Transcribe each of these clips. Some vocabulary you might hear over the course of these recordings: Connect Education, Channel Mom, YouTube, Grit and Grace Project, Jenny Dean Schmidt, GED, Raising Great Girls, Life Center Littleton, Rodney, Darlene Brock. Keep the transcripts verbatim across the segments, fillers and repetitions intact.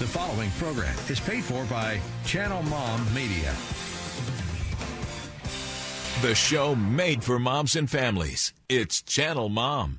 The following program is paid for by Channel Mom Media. The show made for moms and families. It's Channel Mom.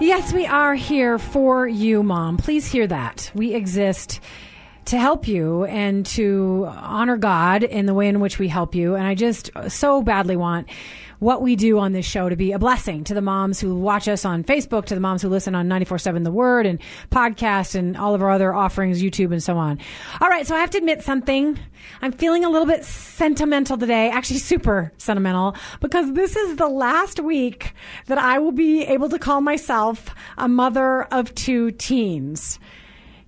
Yes, we are here for you, Mom. Please hear that. We exist to help you and to honor God in the way in which we help you. And I just so badly want what we do on this show to be a blessing to the moms who watch us on Facebook, to the moms who listen on ninety-four seven The Word and podcast and all of our other offerings, YouTube and so on. All right, so I have to admit something. I'm feeling a little bit sentimental today, actually super sentimental, because this is the last week that I will be able to call myself a mother of two teens.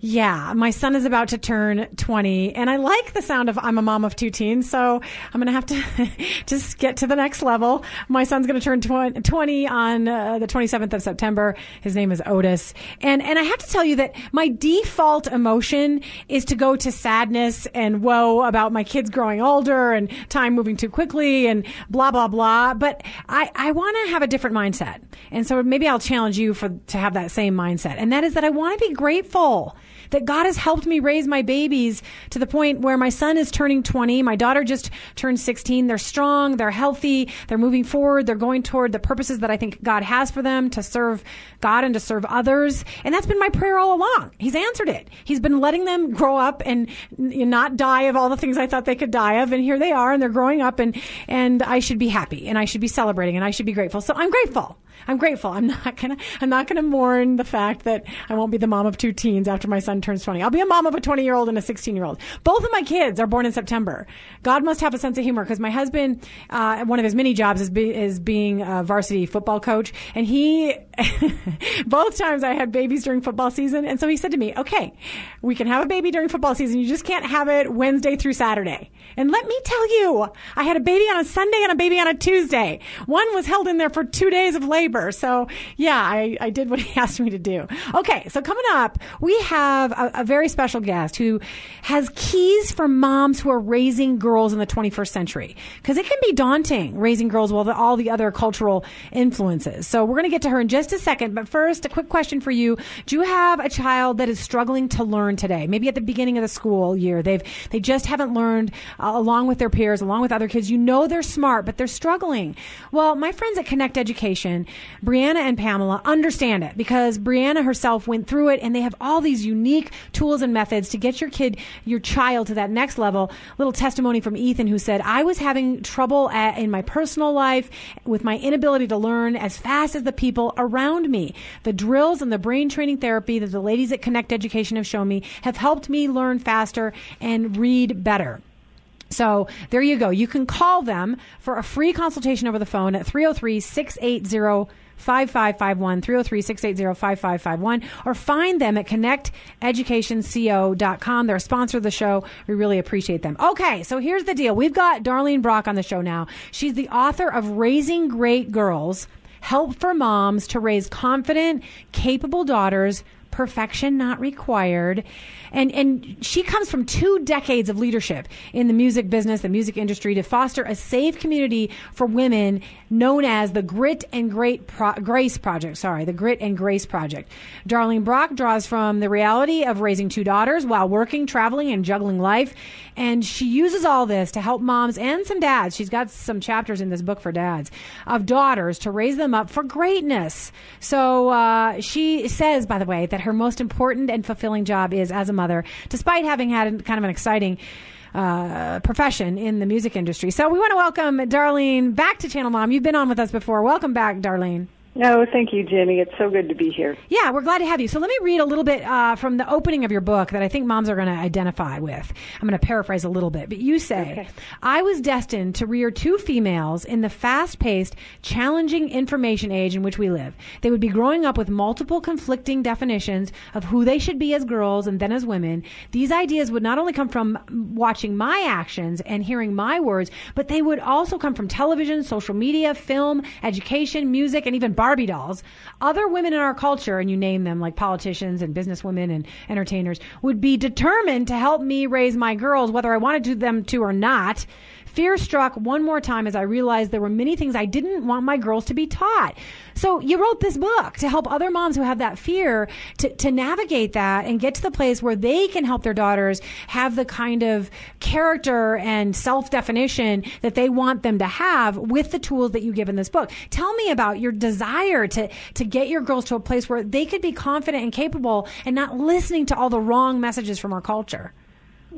Yeah, my son is about to turn twenty, and I like the sound of I'm a mom of two teens, so I'm going to have to just get to the next level. My son's going to turn twenty on uh, the twenty-seventh of September. His name is Otis. And and I have to tell you that my default emotion is to go to sadness and woe about my kids growing older and time moving too quickly and blah, blah, blah. But I, I want to have a different mindset. And so maybe I'll challenge you for to have that same mindset. And that is that I want to be grateful that God has helped me raise my babies to the point where my son is turning twenty. My daughter just turned sixteen. They're strong. They're healthy. They're moving forward. They're going toward the purposes that I think God has for them to serve God and to serve others. And that's been my prayer all along. He's answered it. He's been letting them grow up and not die of all the things I thought they could die of. And here they are, and they're growing up, and, and I should be happy, and I should be celebrating, and I should be grateful. So I'm grateful. I'm grateful. I'm not gonna, I'm not gonna mourn the fact that I won't be the mom of two teens after my son turns twenty. I'll be a mom of a twenty-year-old and a sixteen-year-old. Both of my kids are born in September. God must have a sense of humor, because my husband, uh, one of his many jobs is, be, is being a varsity football coach, and he, both times I had babies during football season, and so he said to me, okay, we can have a baby during football season, you just can't have it Wednesday through Saturday. And let me tell you, I had a baby on a Sunday and a baby on a Tuesday. One was held in there for two days of labor. So, yeah, I, I did what he asked me to do. Okay, so coming up, we have a, a very special guest who has keys for moms who are raising girls in the twenty-first century. Because it can be daunting, raising girls with all the other cultural influences. So we're going to get to her in just a second. But first, a quick question for you. Do you have a child that is struggling to learn today? Maybe at the beginning of the school year, they've they just haven't learned uh, along with their peers, along with other kids. You know they're smart, but they're struggling. Well, my friends at Connect Education, Brianna and Pamela, understand it, because Brianna herself went through it, and they have all these unique tools and methods to get your kid, your child, to that next level. Little testimony from Ethan, who said, I was having trouble at, in my personal life with my inability to learn as fast as the people around me. The drills and the brain training therapy that the ladies at Connect Education have shown me have helped me learn faster and read better. So there you go. You can call them for a free consultation over the phone at three oh three, six eight zero, five five five one, three oh three, six eight zero, five five five one, or find them at connect education co dot com. They're a sponsor of the show. We really appreciate them. Okay, so here's the deal. We've got Darlene Brock on the show now. She's the author of Raising Great Girls, Help for Moms to Raise Confident, Capable Daughters, Perfection Not Required. And and she comes from two decades of leadership in the music business, the music industry, to foster a safe community for women known as the Grit and Great Pro- Grace Project. Sorry, the Grit and Grace Project. Darlene Brock draws from the reality of raising two daughters while working, traveling, and juggling life. And she uses all this to help moms and some dads. She's got some chapters in this book for dads of daughters to raise them up for greatness. So uh, she says, by the way, that her most important and fulfilling job is as a mother, despite having had kind of an exciting uh, profession in the music industry. So we want to welcome Darlene back to Channel Mom. You've been on with us before. Welcome back, Darlene. No, thank you, Jenny. It's so good to be here. Yeah, we're glad to have you. So let me read a little bit uh, from the opening of your book that I think moms are going to identify with. I'm going to paraphrase a little bit, but you say, okay. I was destined to rear two females in the fast-paced, challenging information age in which we live. They would be growing up with multiple conflicting definitions of who they should be as girls and then as women. These ideas would not only come from watching my actions and hearing my words, but they would also come from television, social media, film, education, music, and even Barbie dolls. Other women in our culture, and you name them, like politicians and businesswomen and entertainers, would be determined to help me raise my girls, whether I wanted them to or not. Fear struck one more time as I realized there were many things I didn't want my girls to be taught. So you wrote this book to help other moms who have that fear to, to navigate that and get to the place where they can help their daughters have the kind of character and self-definition that they want them to have with the tools that you give in this book. Tell me about your desire to, to get your girls to a place where they could be confident and capable and not listening to all the wrong messages from our culture.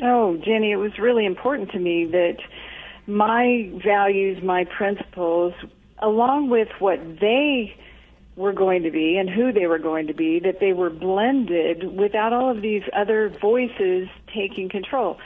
Oh, Jenny, it was really important to me that my values, my principles, along with what they were going to be and who they were going to be, that they were blended without all of these other voices taking control.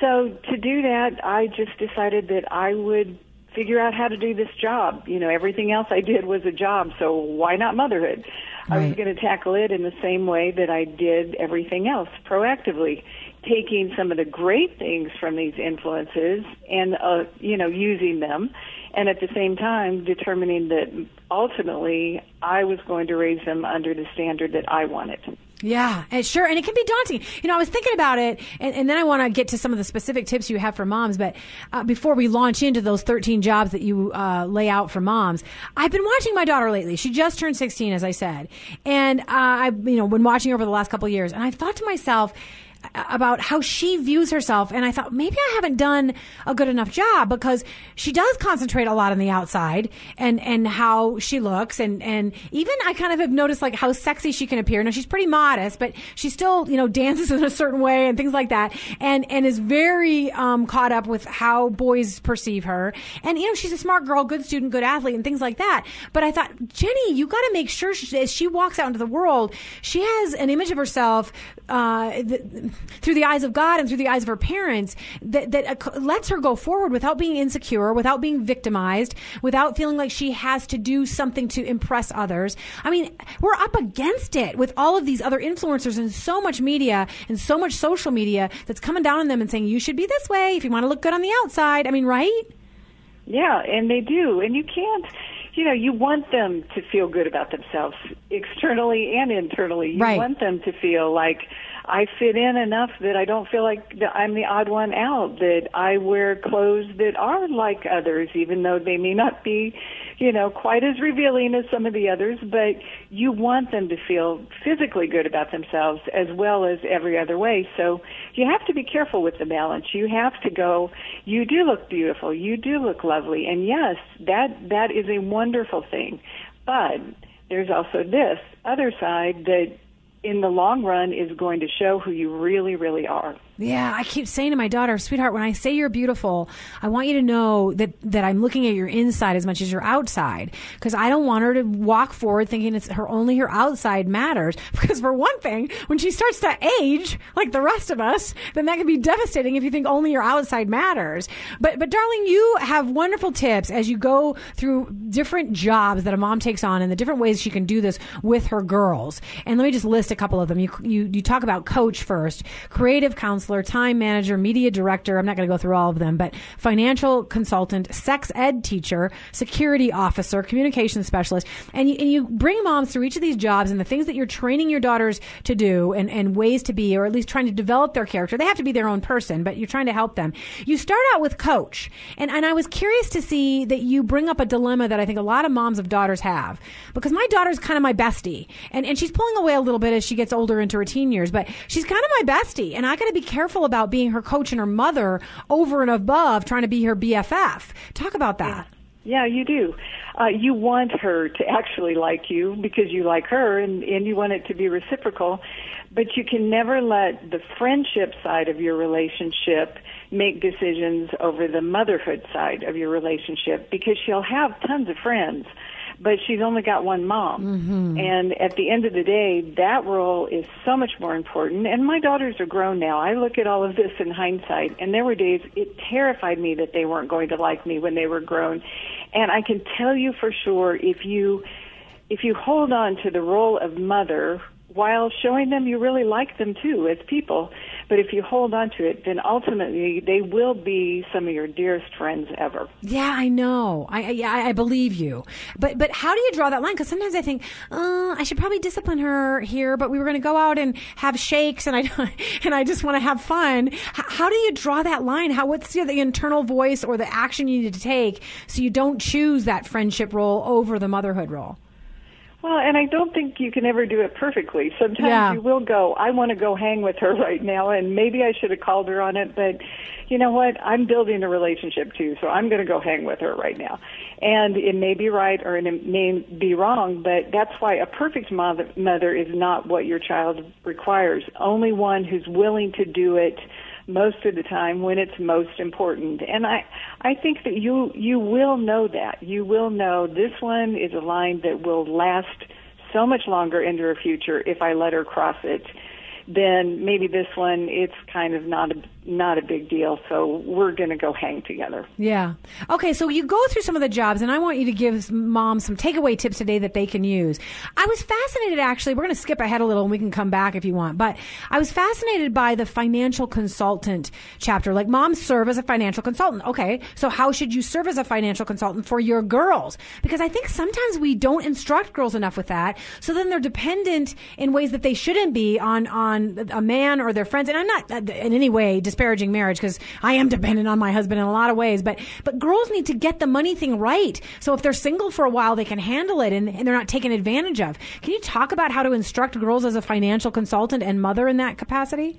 So to do that, I just decided that I would figure out how to do this job. You know, everything else I did was a job, so why not motherhood? Right. I was going to tackle it in the same way that I did everything else, proactively, taking some of the great things from these influences and, uh, you know, using them, and at the same time determining that ultimately I was going to raise them under the standard that I wanted. Yeah, and sure. And it can be daunting. You know, I was thinking about it, and, and then I want to get to some of the specific tips you have for moms. But uh, before we launch into those thirteen jobs that you uh, lay out for moms, I've been watching my daughter lately. She just turned sixteen, as I said. And uh, I've, you know, been watching her over the last couple of years. And I thought to myself about how she views herself. And I thought, maybe I haven't done a good enough job, because she does concentrate a lot on the outside and, and how she looks. And, and even I kind of have noticed like how sexy she can appear. Now she's pretty modest, but she still, you know, dances in a certain way and things like that. And, and is very, um, caught up with how boys perceive her. And, you know, she's a smart girl, good student, good athlete and things like that. But I thought, Jenny, you got to make sure she, as she walks out into the world, she has an image of herself, uh, that, through the eyes of God and through the eyes of her parents, that, that lets her go forward without being insecure, without being victimized, without feeling like she has to do something to impress others. I mean, we're up against it with all of these other influencers and so much media and so much social media that's coming down on them and saying, you should be this way if you want to look good on the outside. I mean, right? Yeah, and they do. And you can't, you know, you want them to feel good about themselves externally and internally. You right. want them to feel like, I fit in enough that I don't feel like I'm the odd one out, that I wear clothes that are like others, even though they may not be, you know, quite as revealing as some of the others, but you want them to feel physically good about themselves as well as every other way. So you have to be careful with the balance. You have to go, you do look beautiful, you do look lovely, and yes, that that is a wonderful thing. But there's also this other side that in the long run is going to show who you really, really are. Yeah, I keep saying to my daughter, sweetheart, when I say you're beautiful, I want you to know that, that I'm looking at your inside as much as your outside, because I don't want her to walk forward thinking it's her only her outside matters. Because for one thing, when she starts to age, like the rest of us, then that can be devastating if you think only your outside matters. But, but darling, you have wonderful tips as you go through different jobs that a mom takes on and the different ways she can do this with her girls. And let me just list a couple of them. You, you, you talk about coach first, creative counselor, time manager, media director, I'm not going to go through all of them, but financial consultant, sex ed teacher, security officer, communication specialist. And you, and you bring moms through each of these jobs and the things that you're training your daughters to do and, and ways to be, or at least trying to develop their character. They have to be their own person, but you're trying to help them. You start out with coach. And, and I was curious to see that you bring up a dilemma that I think a lot of moms of daughters have, because my daughter's kind of my bestie. And, and she's pulling away a little bit as she gets older into her teen years, but she's kind of my bestie. And I got to be careful about being her coach and her mother over and above trying to be her B F F. Talk about that. Yeah, yeah you do. Uh, you want her to actually like you because you like her, and, and you want it to be reciprocal. But you can never let the friendship side of your relationship make decisions over the motherhood side of your relationship, because she'll have tons of friends. but she's only got one mom. Mm-hmm. And at the end of the day, that role is so much more important. And my daughters are grown now. I look at all of this in hindsight, and there were days it terrified me that they weren't going to like me when they were grown. And I can tell you for sure, if you if you hold on to the role of mother while showing them you really like them too as people, but if you hold on to it, then ultimately they will be some of your dearest friends ever. Yeah, I know. I yeah, I, I believe you. But but how do you draw that line? Because sometimes I think, uh, I should probably discipline her here, but we were going to go out and have shakes, and I and I just want to have fun. H- how do you draw that line? How what's you know, the internal voice or the action you need to take so you don't choose that friendship role over the motherhood role? Well, and I don't think you can ever do it perfectly. Sometimes yeah. you will go, I want to go hang with her right now, and maybe I should have called her on it, but you know what? I'm building a relationship too, so I'm going to go hang with her right now. And it may be right or it may be wrong, but that's why a perfect mother, mother is not what your child requires. Only one who's willing to do it most of the time when it's most important. And I, I think that you you will know that. You will know this one is a line that will last so much longer into her future if I let her cross it. Then maybe this one, it's kind of not a, not a big deal, so we're going to go hang together. Yeah. Okay, so you go through some of the jobs, and I want you to give moms some takeaway tips today that they can use. I was fascinated, actually. We're going to skip ahead a little, and we can come back if you want. But I was fascinated by the financial consultant chapter. Like, moms serve as a financial consultant. Okay, so how should you serve as a financial consultant for your girls? Because I think sometimes we don't instruct girls enough with that, so then they're dependent in ways that they shouldn't be on, on on a man or their friends. And I'm not in any way disparaging marriage, because I am dependent on my husband in a lot of ways, but but girls need to get the money thing right, so if they're single for a while they can handle it, and, and they're not taken advantage of. Can you talk about how to instruct girls as a financial consultant and mother in that capacity?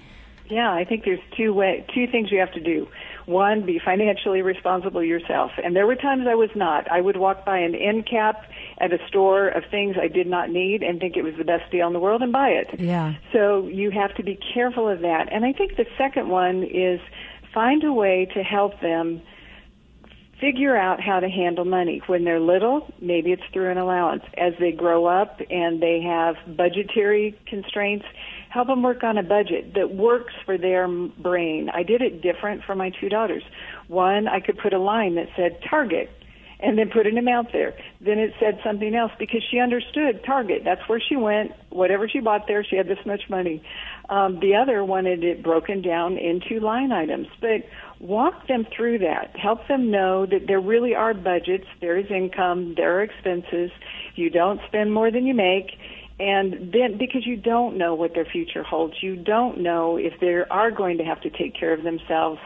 Yeah, I think there's two way, two things you have to do. One, be financially responsible yourself. And there were times I was not. I would walk by an end cap at a store of things I did not need and think it was the best deal in the world and buy it. Yeah. So you have to be careful of that. And I think the second one is find a way to help them figure out how to handle money. When they're little, maybe it's through an allowance. As they grow up and they have budgetary constraints, help them work on a budget that works for their brain. I did it different for my two daughters. One, I could put a line that said Target and then put an amount there. Then it said something else because she understood Target. That's where she went. Whatever she bought there, she had this much money. Um, the other wanted it broken down into line items. But walk them through that. Help them know that there really are budgets. There is income. There are expenses. You don't spend more than you make. And then, because you don't know what their future holds, you don't know if they are going to have to take care of themselves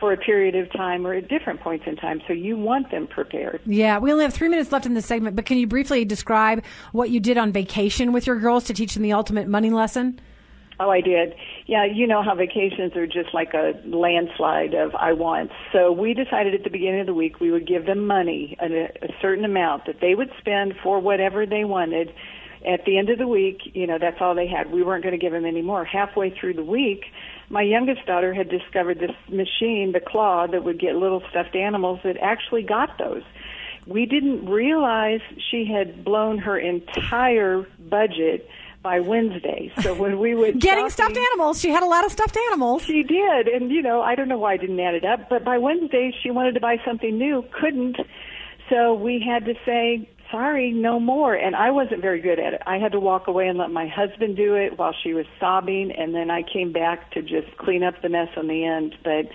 for a period of time or at different points in time. So you want them prepared. Yeah, we only have three minutes left in this segment, but can you briefly describe what you did on vacation with your girls to teach them the ultimate money lesson? Oh, I did. Yeah, you know how vacations are just like a landslide of I wants. So we decided at the beginning of the week we would give them money, a, a certain amount that they would spend for whatever they wanted. At the end of the week, you know, that's all they had. We weren't going to give them any more. Halfway through the week, my youngest daughter had discovered this machine, the claw, that would get little stuffed animals that actually got those. We didn't realize she had blown her entire budget by Wednesday. So when we would Getting shopping, stuffed animals. She had a lot of stuffed animals. She did. And, you know, I don't know why I didn't add it up. But by Wednesday, she wanted to buy something new, couldn't. So we had to say, sorry, no more. And I wasn't very good at it. I had to walk away and let my husband do it while she was sobbing, and then I came back to just clean up the mess on the end. But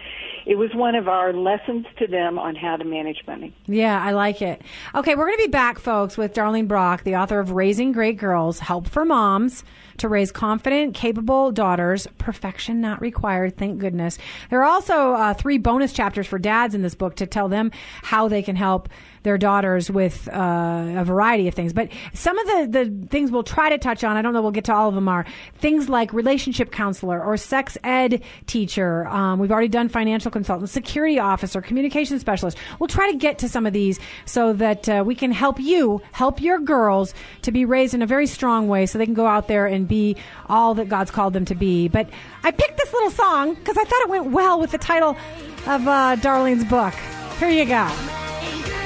it was one of our lessons to them on how to manage money. Yeah, I like it. Okay, we're going to be back, folks, with Darlene Brock, the author of Raising Great Girls, Help for Moms to Raise Confident, Capable Daughters, Perfection Not Required, thank goodness. There are also uh, three bonus chapters for dads in this book to tell them how they can help their daughters with uh, a variety of things. But some of the, the things we'll try to touch on, I don't know we'll get to all of them, are things like relationship counselor or sex ed teacher. Um, we've already done financial consultant, security officer, communication specialist. We'll try to get to some of these so that uh, we can help you, help your girls to be raised in a very strong way so they can go out there and be all that God's called them to be. But I picked this little song because I thought it went well with the title of uh, Darlene's book. Here you go. He's dead.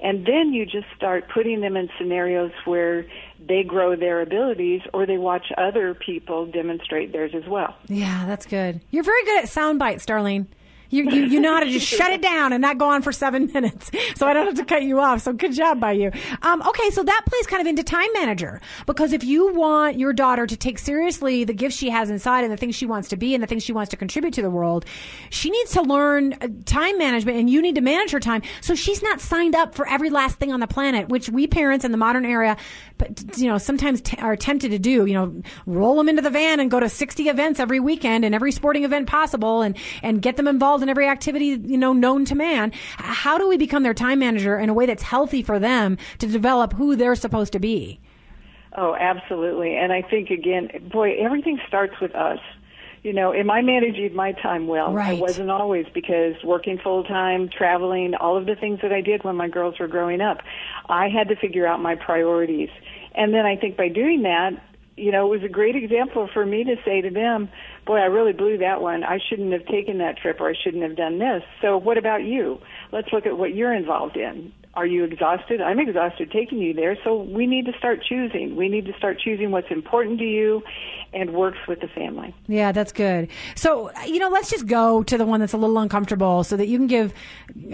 And then you just start putting them in scenarios where they grow their abilities or they watch other people demonstrate theirs as well. Yeah, that's good. You're very good at sound bites, Darlene. You, you, you know how to just shut it down and not go on for seven minutes. So I don't have to cut you off. So good job by you. Um, okay, so that plays kind of into time manager, because if you want your daughter to take seriously the gifts she has inside and the things she wants to be and the things she wants to contribute to the world, she needs to learn time management, and you need to manage her time so she's not signed up for every last thing on the planet, which we parents in the modern era, but you know, sometimes t- are tempted to do. You know, roll them into the van and go to sixty events every weekend and every sporting event possible, and and get them involved in every activity, you know, known to man. How do we become their time manager in a way that's healthy for them to develop who they're supposed to be? Oh, absolutely. And I think, again, boy, everything starts with us. You know, am I managing my time well? Right. I wasn't always, because working full-time, traveling, all of the things that I did when my girls were growing up, I had to figure out my priorities. And then I think by doing that, you know, it was a great example for me to say to them, boy, I really blew that one. I shouldn't have taken that trip, or I shouldn't have done this. So what about you? Let's look at what you're involved in. Are you exhausted? I'm exhausted taking you there. So we need to start choosing. We need to start choosing what's important to you and works with the family. Yeah, that's good. So, you know, let's just go to the one that's a little uncomfortable so that you can give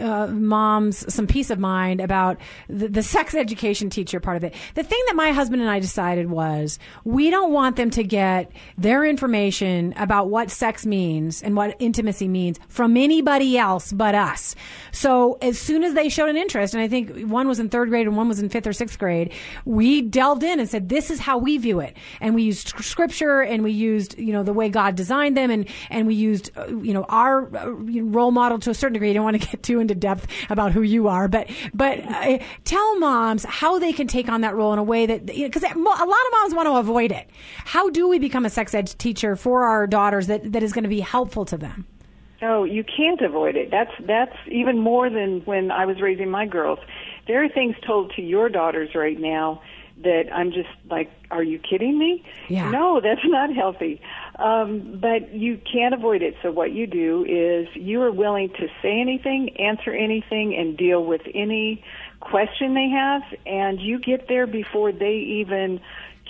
uh, moms some peace of mind about the, the sex education teacher part of it. The thing that my husband and I decided was we don't want them to get their information about what sex means and what intimacy means from anybody else but us. So as soon as they showed an interest, and I think one was in third grade and one was in fifth or sixth grade, we delved in and said, this is how we view it. And we used scripture, and we used, you know, the way God designed them, and, and we used, you know, our role model to a certain degree. You don't want to get too into depth about who you are, but but uh, tell moms how they can take on that role in a way that, because you know, a lot of moms want to avoid it. How do we become a sex ed teacher for our daughters that, that is going to be helpful to them? No, you can't avoid it. That's that's even more than when I was raising my girls. There are things told to your daughters right now that I'm just like, are you kidding me? Yeah. No, that's not healthy. Um, but you can't avoid it. So what you do is you are willing to say anything, answer anything, and deal with any question they have, and you get there before they even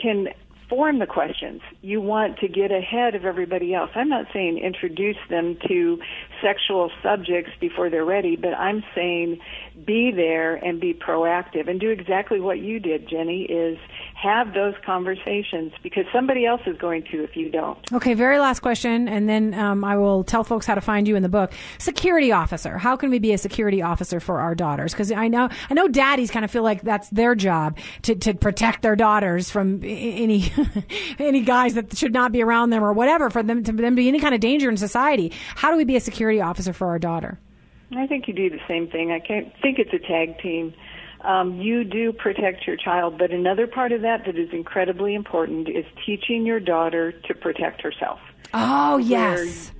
can form the questions. You want to get ahead of everybody else. I'm not saying introduce them to sexual subjects before they're ready, but I'm saying be there and be proactive and do exactly what you did, Jenny, is have those conversations, because somebody else is going to if you don't. Okay, very last question, and then um, I will tell folks how to find you in the book. Security officer. How can we be a security officer for our daughters? Because I know I know daddies kind of feel like that's their job, to, to protect their daughters from any any guys that should not be around them or whatever, for them to, for them to be any kind of danger in society. How do we be a security officer for our daughter? I think you do the same thing. I can't think it's a tag team. Um, you do protect your child, but another part of that that is incredibly important is teaching your daughter to protect herself. Oh, yes.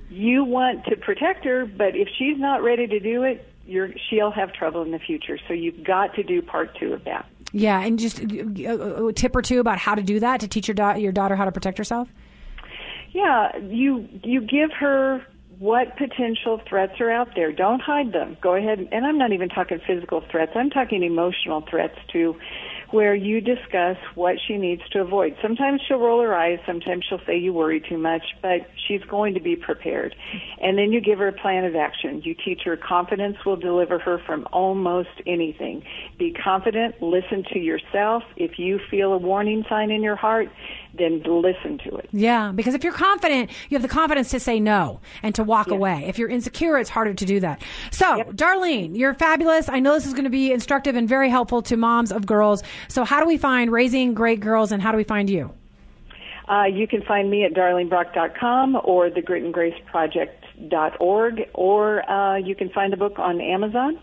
Where you want to protect her, but if she's not ready to do it, you're, she'll have trouble in the future. So you've got to do part two of that. Yeah, and just a tip or two about how to do that, to teach your, da- your daughter how to protect herself? Yeah, you you give her what potential threats are out there. Don't hide them. Go ahead, and I'm not even talking physical threats. I'm talking emotional threats, too, where you discuss what she needs to avoid. Sometimes she'll roll her eyes. Sometimes she'll say you worry too much, but she's going to be prepared. And then you give her a plan of action. You teach her confidence will deliver her from almost anything. Be confident. Listen to yourself. If you feel a warning sign in your heart, then listen to it. Yeah, because if you're confident, you have the confidence to say no and to walk yeah. away. If you're insecure, it's harder to do that. So, yep. Darlene, you're fabulous. I know this is going to be instructive and very helpful to moms of girls. So how do we find Raising Great Girls, and how do we find you? Uh, you can find me at darlene brock dot com or the Grit and Grace Project dot org, or uh, you can find the book on Amazon.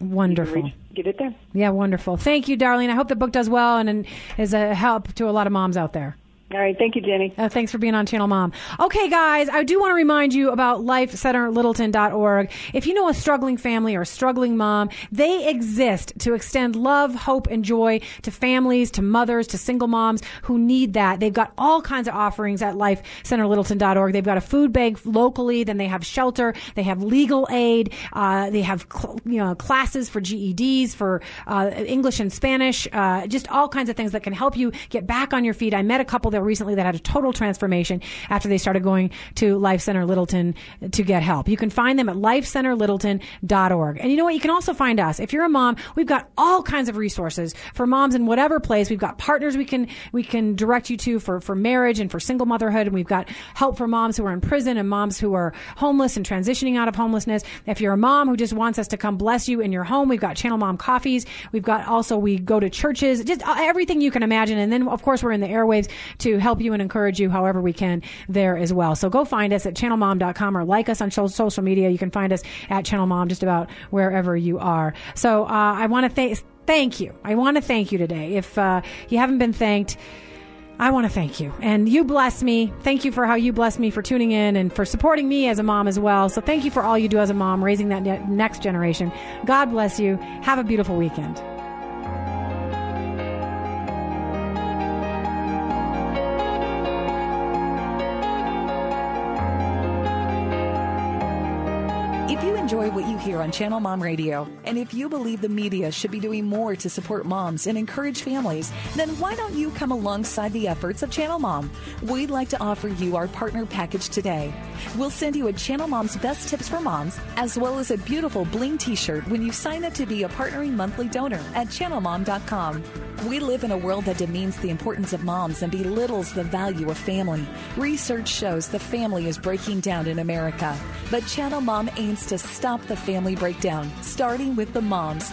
Wonderful. Reach, get it there. Yeah, wonderful. Thank you, Darlene. I hope the book does well and, and is a help to a lot of moms out there. All right. Thank you, Jenny. Uh, thanks for being on Channel Mom. Okay, guys, I do want to remind you about life center littleton dot org. If you know a struggling family or a struggling mom, they exist to extend love, hope, and joy to families, to mothers, to single moms who need that. They've got all kinds of offerings at life center littleton dot org. They've got a food bank locally. Then they have shelter. They have legal aid. Uh, they have cl- you know classes for G E Ds, for uh, English and Spanish, uh, just all kinds of things that can help you get back on your feet. I met a couple that recently that had a total transformation after they started going to Life Center Littleton to get help. You can find them at life center littleton dot org. And you know what? You can also find us. If you're a mom, we've got all kinds of resources for moms in whatever place. We've got partners we can we can direct you to for, for marriage and for single motherhood. And we've got help for moms who are in prison and moms who are homeless and transitioning out of homelessness. If you're a mom who just wants us to come bless you in your home, we've got Channel Mom coffees. We've got also, we go to churches, just everything you can imagine. And then, of course, we're in the airwaves to help you and encourage you however we can there as well. So go find us at channel mom dot com or like us on social media. You can find us at Channel Mom just about wherever you are. So uh, I want to thank thank you. I want to thank you today. If uh, you haven't been thanked, I want to thank you. And you bless me. Thank you for how you bless me, for tuning in and for supporting me as a mom as well. So thank you for all you do as a mom, raising that ne- next generation. God bless you. Have a beautiful weekend. Enjoy what you hear on Channel Mom Radio. And if you believe the media should be doing more to support moms and encourage families, then why don't you come alongside the efforts of Channel Mom? We'd like to offer you our partner package today. We'll send you a Channel Mom's Best Tips for Moms, as well as a beautiful bling t-shirt when you sign up to be a partnering monthly donor at channel mom dot com. We live in a world that demeans the importance of moms and belittles the value of family. Research shows the family is breaking down in America, but Channel Mom aims to stop the family breakdown, starting with the moms.